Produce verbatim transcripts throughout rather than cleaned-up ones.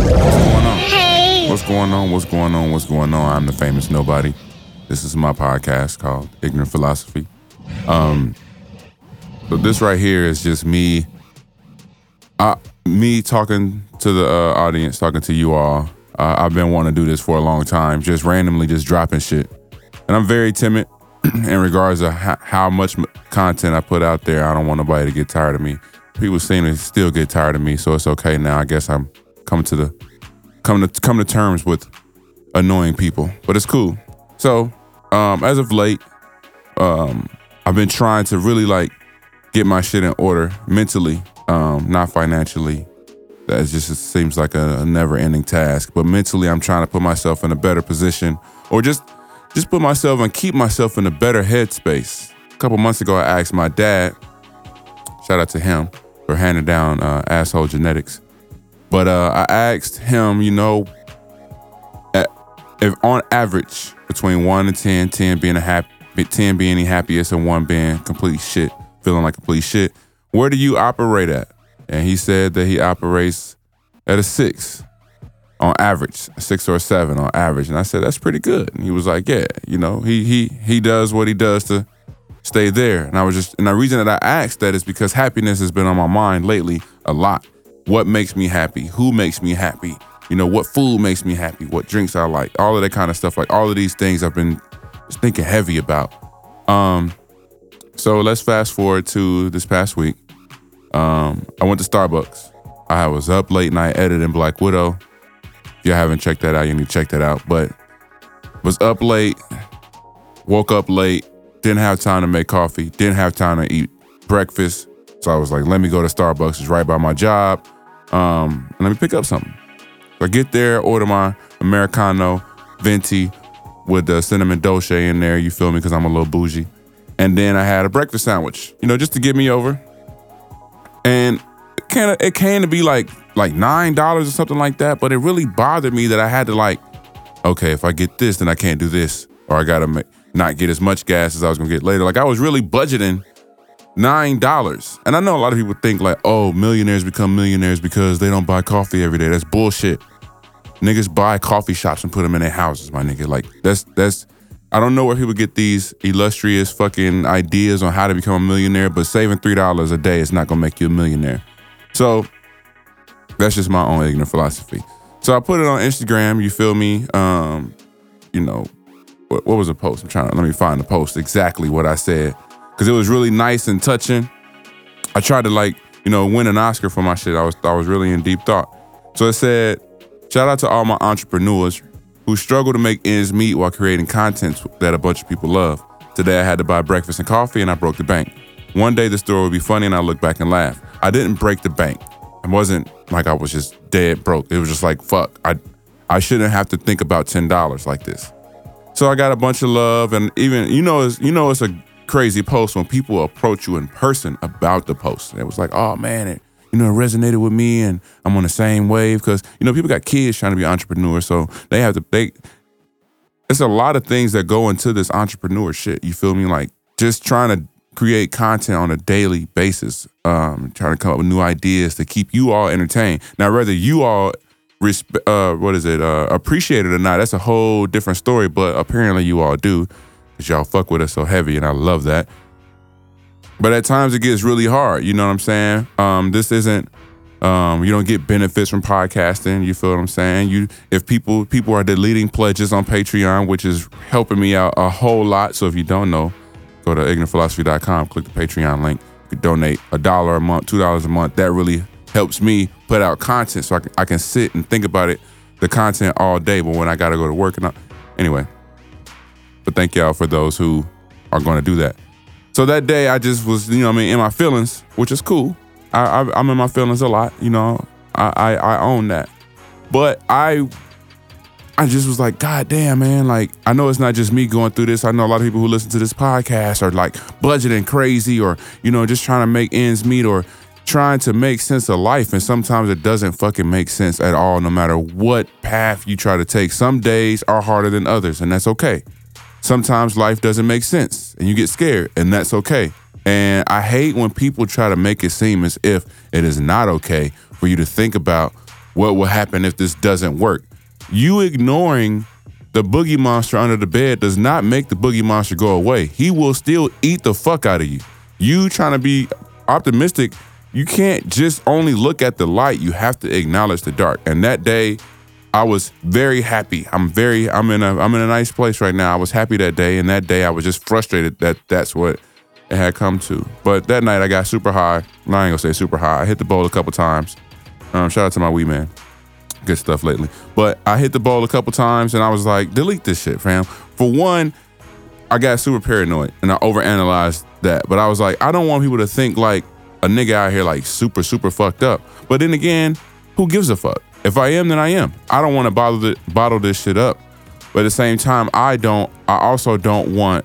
What's going on? Hey. What's going on? What's going on? What's going on? I'm the famous nobody. This is my podcast called Ignorant Philosophy. Um, but this right here is just me, I, me talking to the uh, audience, talking to you all. Uh, I've been wanting to do this for a long time, just randomly just dropping shit. And I'm very timid in regards to how, how much content I put out there. I don't want nobody to get tired of me. People seem to still get tired of me, so it's okay now. I guess I'm Come to the come to come to terms with annoying people, but it's cool. So um, as of late, um, I've been trying to really like get my shit in order mentally, um, not financially. That just seems like a, a never-ending task. But mentally, I'm trying to put myself in a better position, or just just put myself and keep myself in a better headspace. A couple months ago, I asked my dad. Shout out to him for handing down uh, asshole genetics. But uh, I asked him, you know, at, if on average between one and ten, ten being a happy, ten being the happiest, and one being complete shit, feeling like complete shit, where do you operate at? And he said that he operates at a six on average, a six or a seven on average. And I said that's pretty good. And he was like, yeah, you know, he he he does what he does to stay there. And I was just, and the reason that I asked that is because happiness has been on my mind lately a lot. What makes me happy? Who makes me happy? You know, what food makes me happy? What drinks I like? All of that kind of stuff. Like all of these things I've been thinking heavy about. Um, so let's fast forward to this past week. Um, I went to Starbucks. I was up late night editing Black Widow. If you haven't checked that out, you need to check that out. But was up late, woke up late, didn't have time to make coffee, didn't have time to eat breakfast. So I was like, let me go to Starbucks. It's right by my job. Um, and let me pick up something. So I get there, order my Americano venti with the cinnamon dolce in there. You feel me? Because I'm a little bougie. And then I had a breakfast sandwich, you know, just to get me over. And it, kinda, it came to be like like nine dollars or something like that. But it really bothered me that I had to like, okay, if I get this, then I can't do this. Or I got to not get as much gas as I was going to get later. Like I was really budgeting nine dollars. And I know a lot of people think like, oh, millionaires become millionaires because they don't buy coffee every day. That's bullshit. Niggas buy coffee shops and put them in their houses, my nigga. Like that's, that's, I don't know where people get these illustrious fucking ideas on how to become a millionaire, but saving three dollars a day is not going to make you a millionaire. So that's just my own ignorant philosophy. So I put it on Instagram. You feel me? Um, you know, what, what was the post? I'm trying to, let me find the post exactly what I said. Cause it was really nice and touching. I tried to like, you know, win an Oscar for my shit. I was I was really in deep thought. So it said, shout out to all my entrepreneurs who struggle to make ends meet while creating content that a bunch of people love. Today I had to buy breakfast and coffee and I broke the bank. One day the story will be funny and I look back and laugh. I didn't break the bank. It wasn't like I was just dead broke. It was just like, fuck, I I shouldn't have to think about ten dollars like this. So I got a bunch of love and even, you know, it's, you know, it's a crazy post when people approach you in person about the post. And it was like, oh man, you know, it resonated with me and I'm on the same wave. Because, you know, people got kids trying to be entrepreneurs, so they have to, they, it's a lot of things that go into this entrepreneur shit. You feel me? Like just trying to create content on a daily basis, um, trying to come up with new ideas to keep you all entertained. Now, whether you all, resp- uh, what is it, uh, appreciate it or not, that's a whole different story, but apparently you all do because y'all fuck with us so heavy, and I love that. But at times it gets really hard, you know what I'm saying? Um, this isn't, um, you don't get benefits from podcasting, you feel what I'm saying? You, if people people are deleting pledges on Patreon, which is helping me out a whole lot. So if you don't know, go to ignorant philosophy dot com, click the Patreon link. You can donate a dollar a month, two dollars a month. That really helps me put out content so I can, I can sit and think about it, the content all day, but when I gotta go to work and I, anyway. But thank y'all for those who are gonna do that. So that day, I just was, you know what I mean, in my feelings, which is cool. I, I, I'm in my feelings a lot, you know. I, I, I own that. But I I just was like, God damn, man. Like, I know it's not just me going through this. I know a lot of people who listen to this podcast are, like, budgeting crazy or, you know, just trying to make ends meet or trying to make sense of life. And sometimes it doesn't fucking make sense at all, no matter what path you try to take. Some days are harder than others, and that's okay. Sometimes life doesn't make sense and you get scared, and that's okay. And I hate when people try to make it seem as if it is not okay for you to think about what will happen if this doesn't work. You ignoring the boogie monster under the bed does not make the boogie monster go away. He will still eat the fuck out of you. You trying to be optimistic, you can't just only look at the light. You have to acknowledge the dark. And that day, I was very happy. I'm very, I'm in a, I'm in a nice place right now. I was happy that day, and that day I was just frustrated that that's what it had come to. But that night I got super high. No, I ain't gonna say super high. I hit the bowl a couple times. Um, shout out to my wee man. Good stuff lately. But I hit the bowl a couple times, and I was like, delete this shit, fam. For one, I got super paranoid, and I overanalyzed that. But I was like, I don't want people to think like a nigga out here like super, super fucked up. But then again, who gives a fuck? If I am, then I am. I don't want to bottle, the, bottle this shit up. But at the same time, I don't. I also don't want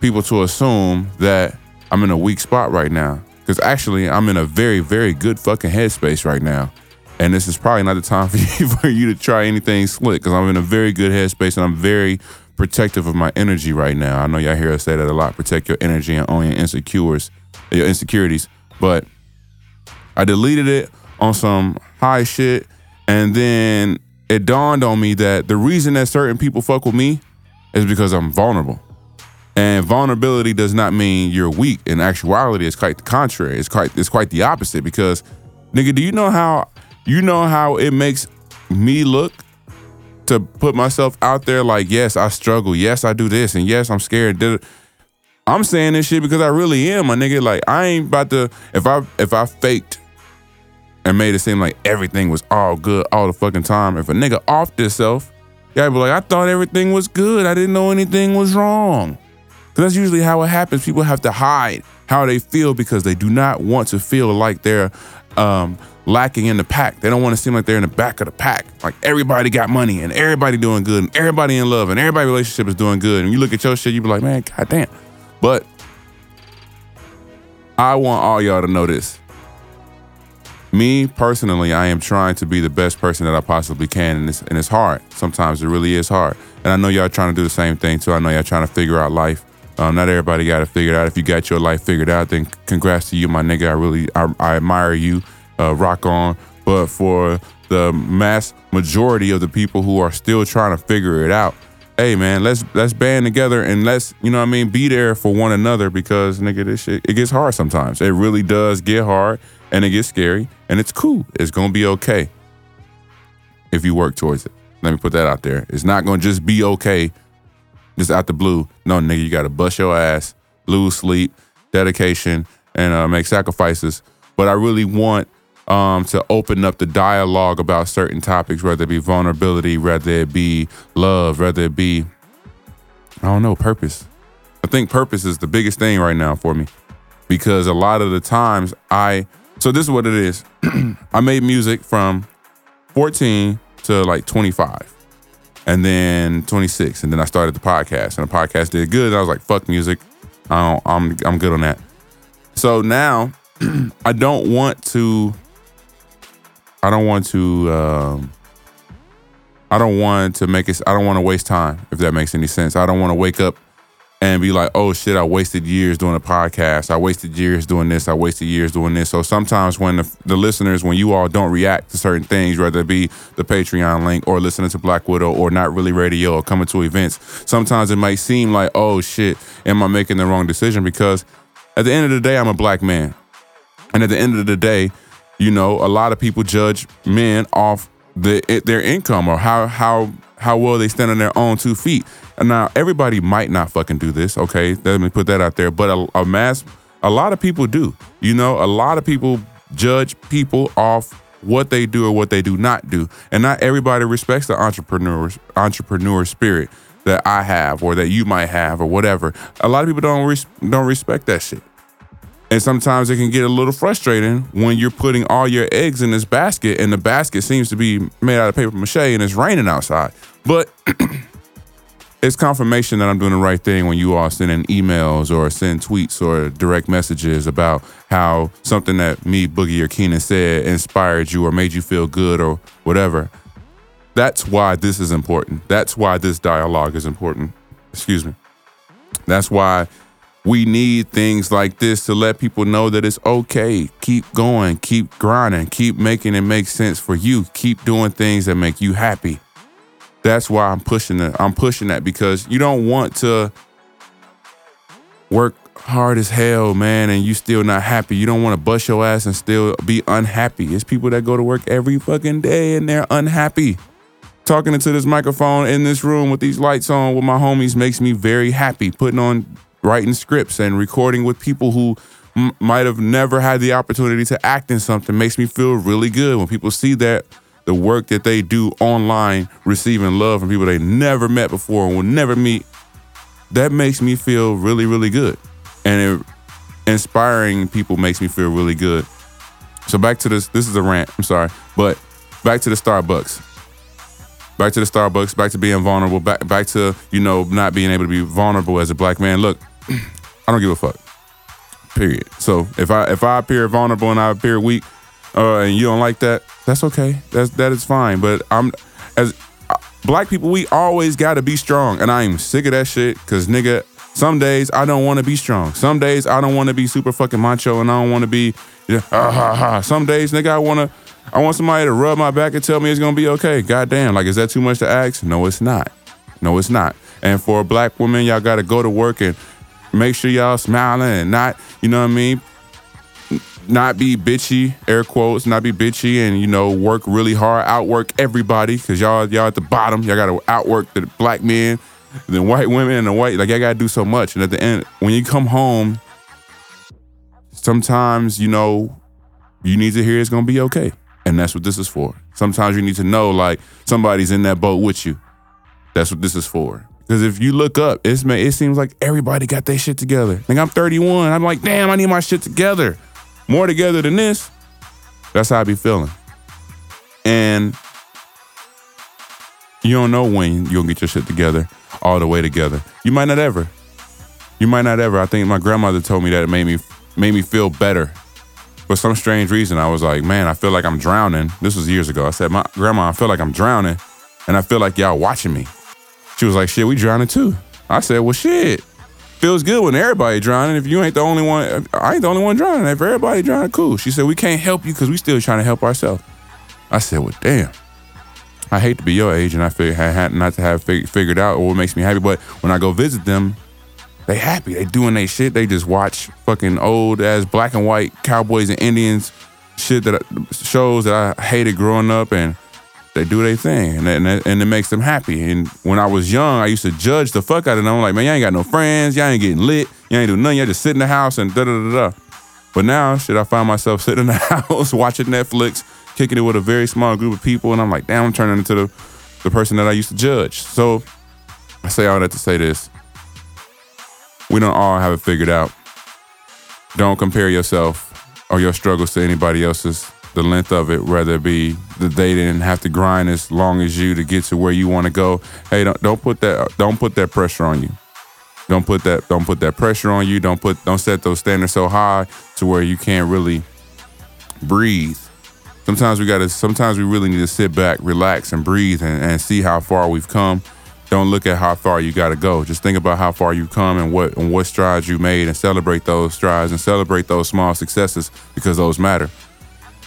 people to assume that I'm in a weak spot right now. Because actually, I'm in a very, very good fucking headspace right now. And this is probably not the time for you, for you to try anything slick. Because I'm in a very good headspace and I'm very protective of my energy right now. I know y'all hear us say that a lot. Protect your energy and own your insecurities. Your insecurities. But I deleted it on some high shit. And then it dawned on me that the reason that certain people fuck with me is because I'm vulnerable. And vulnerability does not mean you're weak. In actuality, it's quite the contrary. It's quite it's quite the opposite, because, nigga, do you know how you know how it makes me look to put myself out there like, yes, I struggle. Yes, I do this. And yes, I'm scared. I'm saying this shit because I really am, my nigga. Like, I ain't about to, if I if I faked and made it seem like everything was all good all the fucking time, if a nigga offed himself, y'all be like, I thought everything was good. I didn't know anything was wrong. Because that's usually how it happens. People have to hide how they feel because they do not want to feel like they're um, lacking in the pack. They don't want to seem like they're in the back of the pack. Like, everybody got money and everybody doing good and everybody in love and everybody's relationship is doing good. And you look at your shit, you be like, man, goddamn. But I want all y'all to know this. Me, personally, I am trying to be the best person that I possibly can, and it's, and it's hard. Sometimes it really is hard. And I know y'all trying to do the same thing, too. I know y'all trying to figure out life. Um, not everybody got to figure it out. If you got your life figured out, then congrats to you, my nigga. I really, I, I admire you. Uh, rock on. But for the mass majority of the people who are still trying to figure it out, hey, man, let's let's band together and let's, you know what I mean, be there for one another, because, nigga, this shit, it gets hard sometimes. It really does get hard. And it gets scary, and it's cool. It's going to be okay if you work towards it. Let me put that out there. It's not going to just be okay just out the blue. No, nigga, you got to bust your ass, lose sleep, dedication, and uh, make sacrifices. But I really want um, to open up the dialogue about certain topics, whether it be vulnerability, whether it be love, whether it be, I don't know, purpose. I think purpose is the biggest thing right now for me, because a lot of the times I... So this is what it is. I made music from fourteen to like twenty-five, and then twenty-six, and then I started the podcast, and the podcast did good. And I was like, "Fuck music, I don't, I'm I'm good on that." So now I don't want to I don't want to. Um, I don't want to make it. I don't want to waste time. If that makes any sense, I don't want to wake up and be like, "Oh shit, I wasted years doing a podcast. I wasted years doing this. I wasted years doing this." So sometimes when the, the listeners, when you all don't react to certain things, whether it be the Patreon link or listening to Black Widow or Not Really Radio or coming to events, sometimes it might seem like, "Oh shit, am I making the wrong decision?" Because at the end of the day, I'm a black man, and at the end of the day, you know, a lot of people judge men off the it, their income or how how how well they stand on their own two feet. And now everybody might not fucking do this, okay? Let me put that out there. But a, a mass, a lot of people do. You know, a lot of people judge people off what they do or what they do not do, and not everybody respects the entrepreneurs entrepreneur spirit that I have or that you might have or whatever. A lot of people don't res- don't respect that shit. And sometimes it can get a little frustrating when you're putting all your eggs in this basket and the basket seems to be made out of paper mache and it's raining outside. But it's confirmation that I'm doing the right thing when you all send in emails or send tweets or direct messages about how something that me, Boogie, or Keenan said inspired you or made you feel good or whatever. That's why this is important. That's why this dialogue is important. Excuse me. That's why we need things like this to let people know that it's okay. Keep going, keep grinding, keep making it make sense for you. Keep doing things that make you happy. That's why I'm pushing it. I'm pushing that because you don't want to work hard as hell, man, and you still not happy. You don't want to bust your ass and still be unhappy. It's people that go to work every fucking day and they're unhappy. Talking into this microphone in this room with these lights on with my homies makes me very happy. Putting on writing scripts and recording with people who m- might have never had the opportunity to act in something makes me feel really good. When people see that, the work that they do online, receiving love from people they never met before and will never meet, that makes me feel really, really good. And it, inspiring people makes me feel really good. So back to this, this is a rant, I'm sorry, but back to the Starbucks. Back to the Starbucks, back to being vulnerable, back back to, you know, not being able to be vulnerable as a black man. Look, I don't give a fuck. Period. So if I if I appear vulnerable and I appear weak, uh, and you don't like that, that's okay. That's that is fine. But I'm as uh, black people, we always gotta be strong. And I am sick of that shit, cause nigga, some days I don't wanna be strong. Some days I don't wanna be super fucking macho and I don't wanna be uh, ha, ha. Some days, nigga, I wanna I want somebody to rub my back and tell me it's going to be okay. Goddamn, like, is that too much to ask? No, it's not. No, it's not. And for a black woman, y'all got to go to work and make sure y'all smiling and not, you know what I mean, not be bitchy, air quotes, not be bitchy and, you know, work really hard, outwork everybody because y'all y'all at the bottom. Y'all got to outwork the black men, the white women and the white, like, y'all got to do so much. And at the end, when you come home, sometimes, you know, you need to hear it's going to be okay. And that's what this is for. Sometimes you need to know, like, somebody's in that boat with you. That's what this is for. Because if you look up, it's it seems like everybody got their shit together. Like, I'm thirty-one. I'm like, damn, I need my shit together. More together than this. That's how I be feeling. And you don't know when you'll get your shit together, all the way together. You might not ever. You might not ever. I think my grandmother told me that it made me made me feel better. For some strange reason, I was like, man, I feel like I'm drowning. This was years ago. I said, my grandma, I feel like I'm drowning, and I feel like y'all watching me. She was like, shit, we drowning too. I said, well, shit, feels good when everybody drowning. If you ain't the only one, I ain't the only one drowning. If everybody drowning, cool. She said, we can't help you because we still trying to help ourselves. I said, well, damn. I hate to be your age, and I feel not to have figured out what makes me happy, but when I go visit them, they happy. They doing they shit. They just watch fucking old ass black and white cowboys and Indians shit that I, shows that I hated growing up, and they do their thing, and, and and it makes them happy. And when I was young, I used to judge the fuck out of them. I'm like, man, y'all ain't got no friends. Y'all ain't getting lit. Y'all ain't doing nothing. Y'all just sit in the house and da da da da. But now, shit, I find myself sitting in the house watching Netflix, kicking it with a very small group of people, and I'm like, damn, I'm turning into the the person that I used to judge. So I say all that to say this. We don't all have it figured out. Don't compare yourself or your struggles to anybody else's. The length of it, whether it be that they didn't have to grind as long as you to get to where you want to go. Hey, don't don't put that don't put that pressure on you. Don't put that don't put that pressure on you. Don't put don't set those standards so high to where you can't really breathe. Sometimes we gotta. Sometimes we really need to sit back, relax, and breathe, and, and see how far we've come. Don't look at how far you gotta go. Just think about how far you've come and what and what strides you made, and celebrate those strides and celebrate those small successes, because those matter.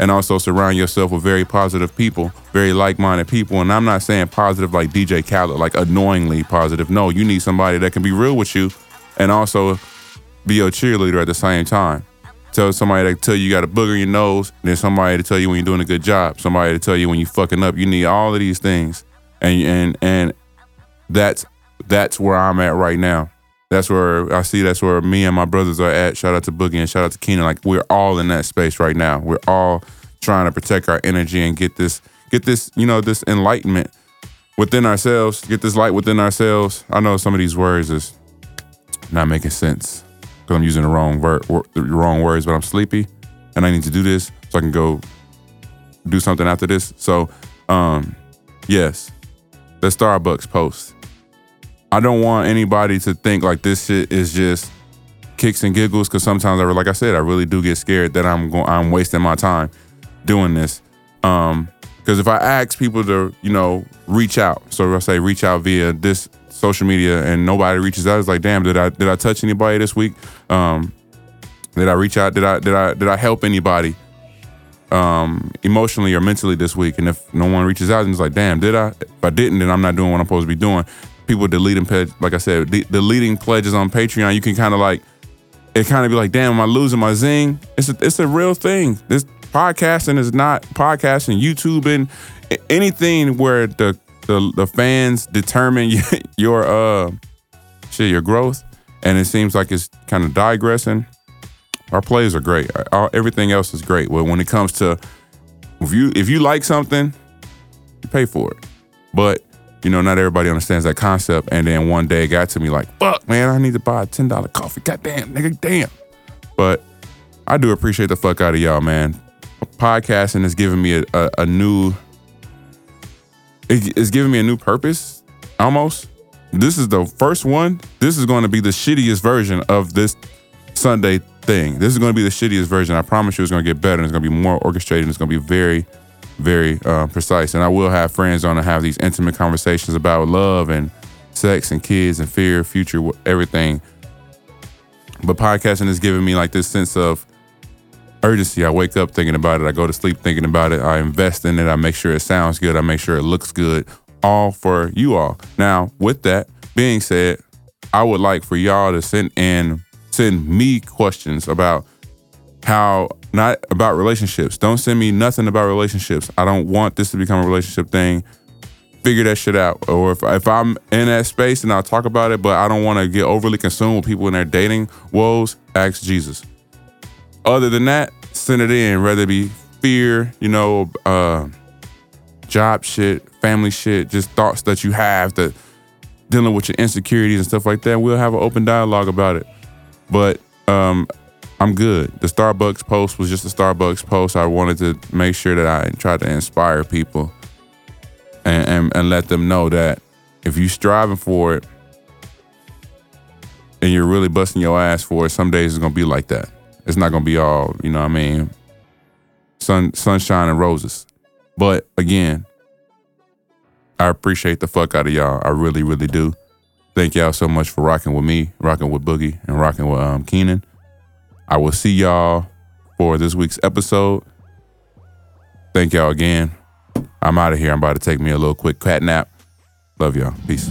And also surround yourself with very positive people, very like-minded people. And I'm not saying positive like D J Khaled, like annoyingly positive. No, you need somebody that can be real with you, and also be your cheerleader at the same time. Tell somebody to tell you you got a booger in your nose, and then somebody to tell you when you're doing a good job, somebody to tell you when you're fucking up. You need all of these things, and and and that's that's where I'm at right now. That's where I see. That's where me and my brothers are at. Shout out to Boogie and shout out to Keenan. Like, we're all in that space right now. We're all trying to protect our energy and get this, get this, you know, this enlightenment within ourselves. Get this light within ourselves. I know some of these words is not making sense, because I'm using the wrong ver- the wrong words, but I'm sleepy and I need to do this so I can go do something after this. So, um, yes, the Starbucks post. I don't want anybody to think like this shit is just kicks and giggles, because sometimes, I, like I said, I really do get scared that I'm going, I'm wasting my time doing this. Um, because if I ask people to, you know, reach out, so if I say reach out via this social media and nobody reaches out, it's like, damn, did I did I touch anybody this week? Um, did I reach out? Did I did I did I help anybody um, emotionally or mentally this week? And if no one reaches out, it's like, damn, did I? If I didn't, then I'm not doing what I'm supposed to be doing. People deleting, like I said, de- deleting pledges on Patreon. You can kind of like, it kind of be like, damn, am I losing my zing? It's a, it's a real thing. This podcasting is not podcasting, YouTube, and anything where the the, the fans determine your uh shit, your growth, and it seems like it's kind of digressing. Our plays are great. Our, everything else is great. Well, when it comes to if you if you like something, you pay for it, but. You know, not everybody understands that concept. And then one day it got to me like, fuck, man, I need to buy a ten dollars coffee. Goddamn, nigga, damn. But I do appreciate the fuck out of y'all, man. Podcasting is giving me a, a, a new, it, it's giving me a new purpose, almost. This is the first one. This is going to be the shittiest version of this Sunday thing. This is going to be the shittiest version. I promise you it's going to get better. And it's going to be more orchestrated. And it's going to be very... very uh, precise. And I will have friends on to have these intimate conversations about love and sex and kids and fear, future, everything. But podcasting is giving me like this sense of urgency. I wake up thinking about it. I go to sleep thinking about it. I invest in it. I make sure it sounds good. I make sure it looks good. All for you all. Now, with that being said, I would like for y'all to send in, send me questions about how, not about relationships. Don't send me nothing about relationships. I don't want this to become a relationship thing. Figure that shit out. Or if, if I'm in that space, and I'll talk about it, but I don't want to get overly consumed with people in their dating woes, ask Jesus. Other than that, send it in, whether it be fear, you know, uh, job shit, family shit, just thoughts that you have that dealing with your insecurities and stuff like that. We'll have an open dialogue about it. But, um, I'm good. The Starbucks post was just a Starbucks post. I wanted to make sure that I tried to inspire people and, and, and let them know that if you're striving for it and you're really busting your ass for it, some days it's going to be like that. It's not going to be all, you know what I mean, sun, sunshine and roses. But again, I appreciate the fuck out of y'all. I really, really do. Thank y'all so much for rocking with me, rocking with Boogie, and rocking with um, Keenan. I will see y'all for this week's episode. Thank y'all again. I'm out of here. I'm about to take me a little quick cat nap. Love y'all. Peace.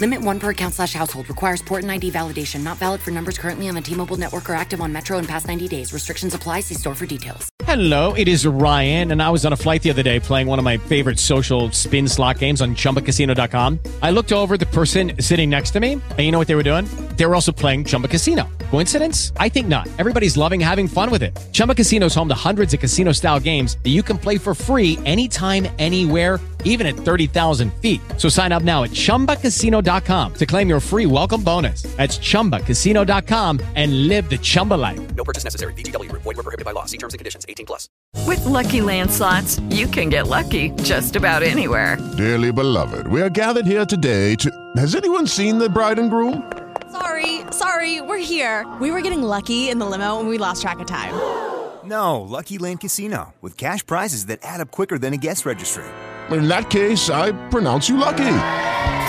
Limit one per account slash household. Requires port and I D validation. Not valid for numbers currently on the T-Mobile network or active on Metro in past ninety days. Restrictions apply. See store for details. Hello, it is Ryan, and I was on a flight the other day playing one of my favorite social spin slot games on chumba casino dot com. I looked over at the person sitting next to me, and you know what they were doing? They were also playing Chumba Casino. Coincidence? I think not. Everybody's loving having fun with it. Chumba Casino is home to hundreds of casino-style games that you can play for free anytime, anywhere, even at thirty thousand feet. So sign up now at chumba casino dot com to claim your free welcome bonus. That's chumba casino dot com and live the Chumba life. No purchase necessary. V G W. Void where prohibited by law. See terms and conditions. eighteen plus. With Lucky Land Slots, you can get lucky just about anywhere. Dearly beloved, we are gathered here today to... Has anyone seen the bride and groom? Sorry, sorry, we're here. We were getting lucky in the limo and we lost track of time. No, Lucky Land Casino, with cash prizes that add up quicker than a guest registry. In that case, I pronounce you lucky.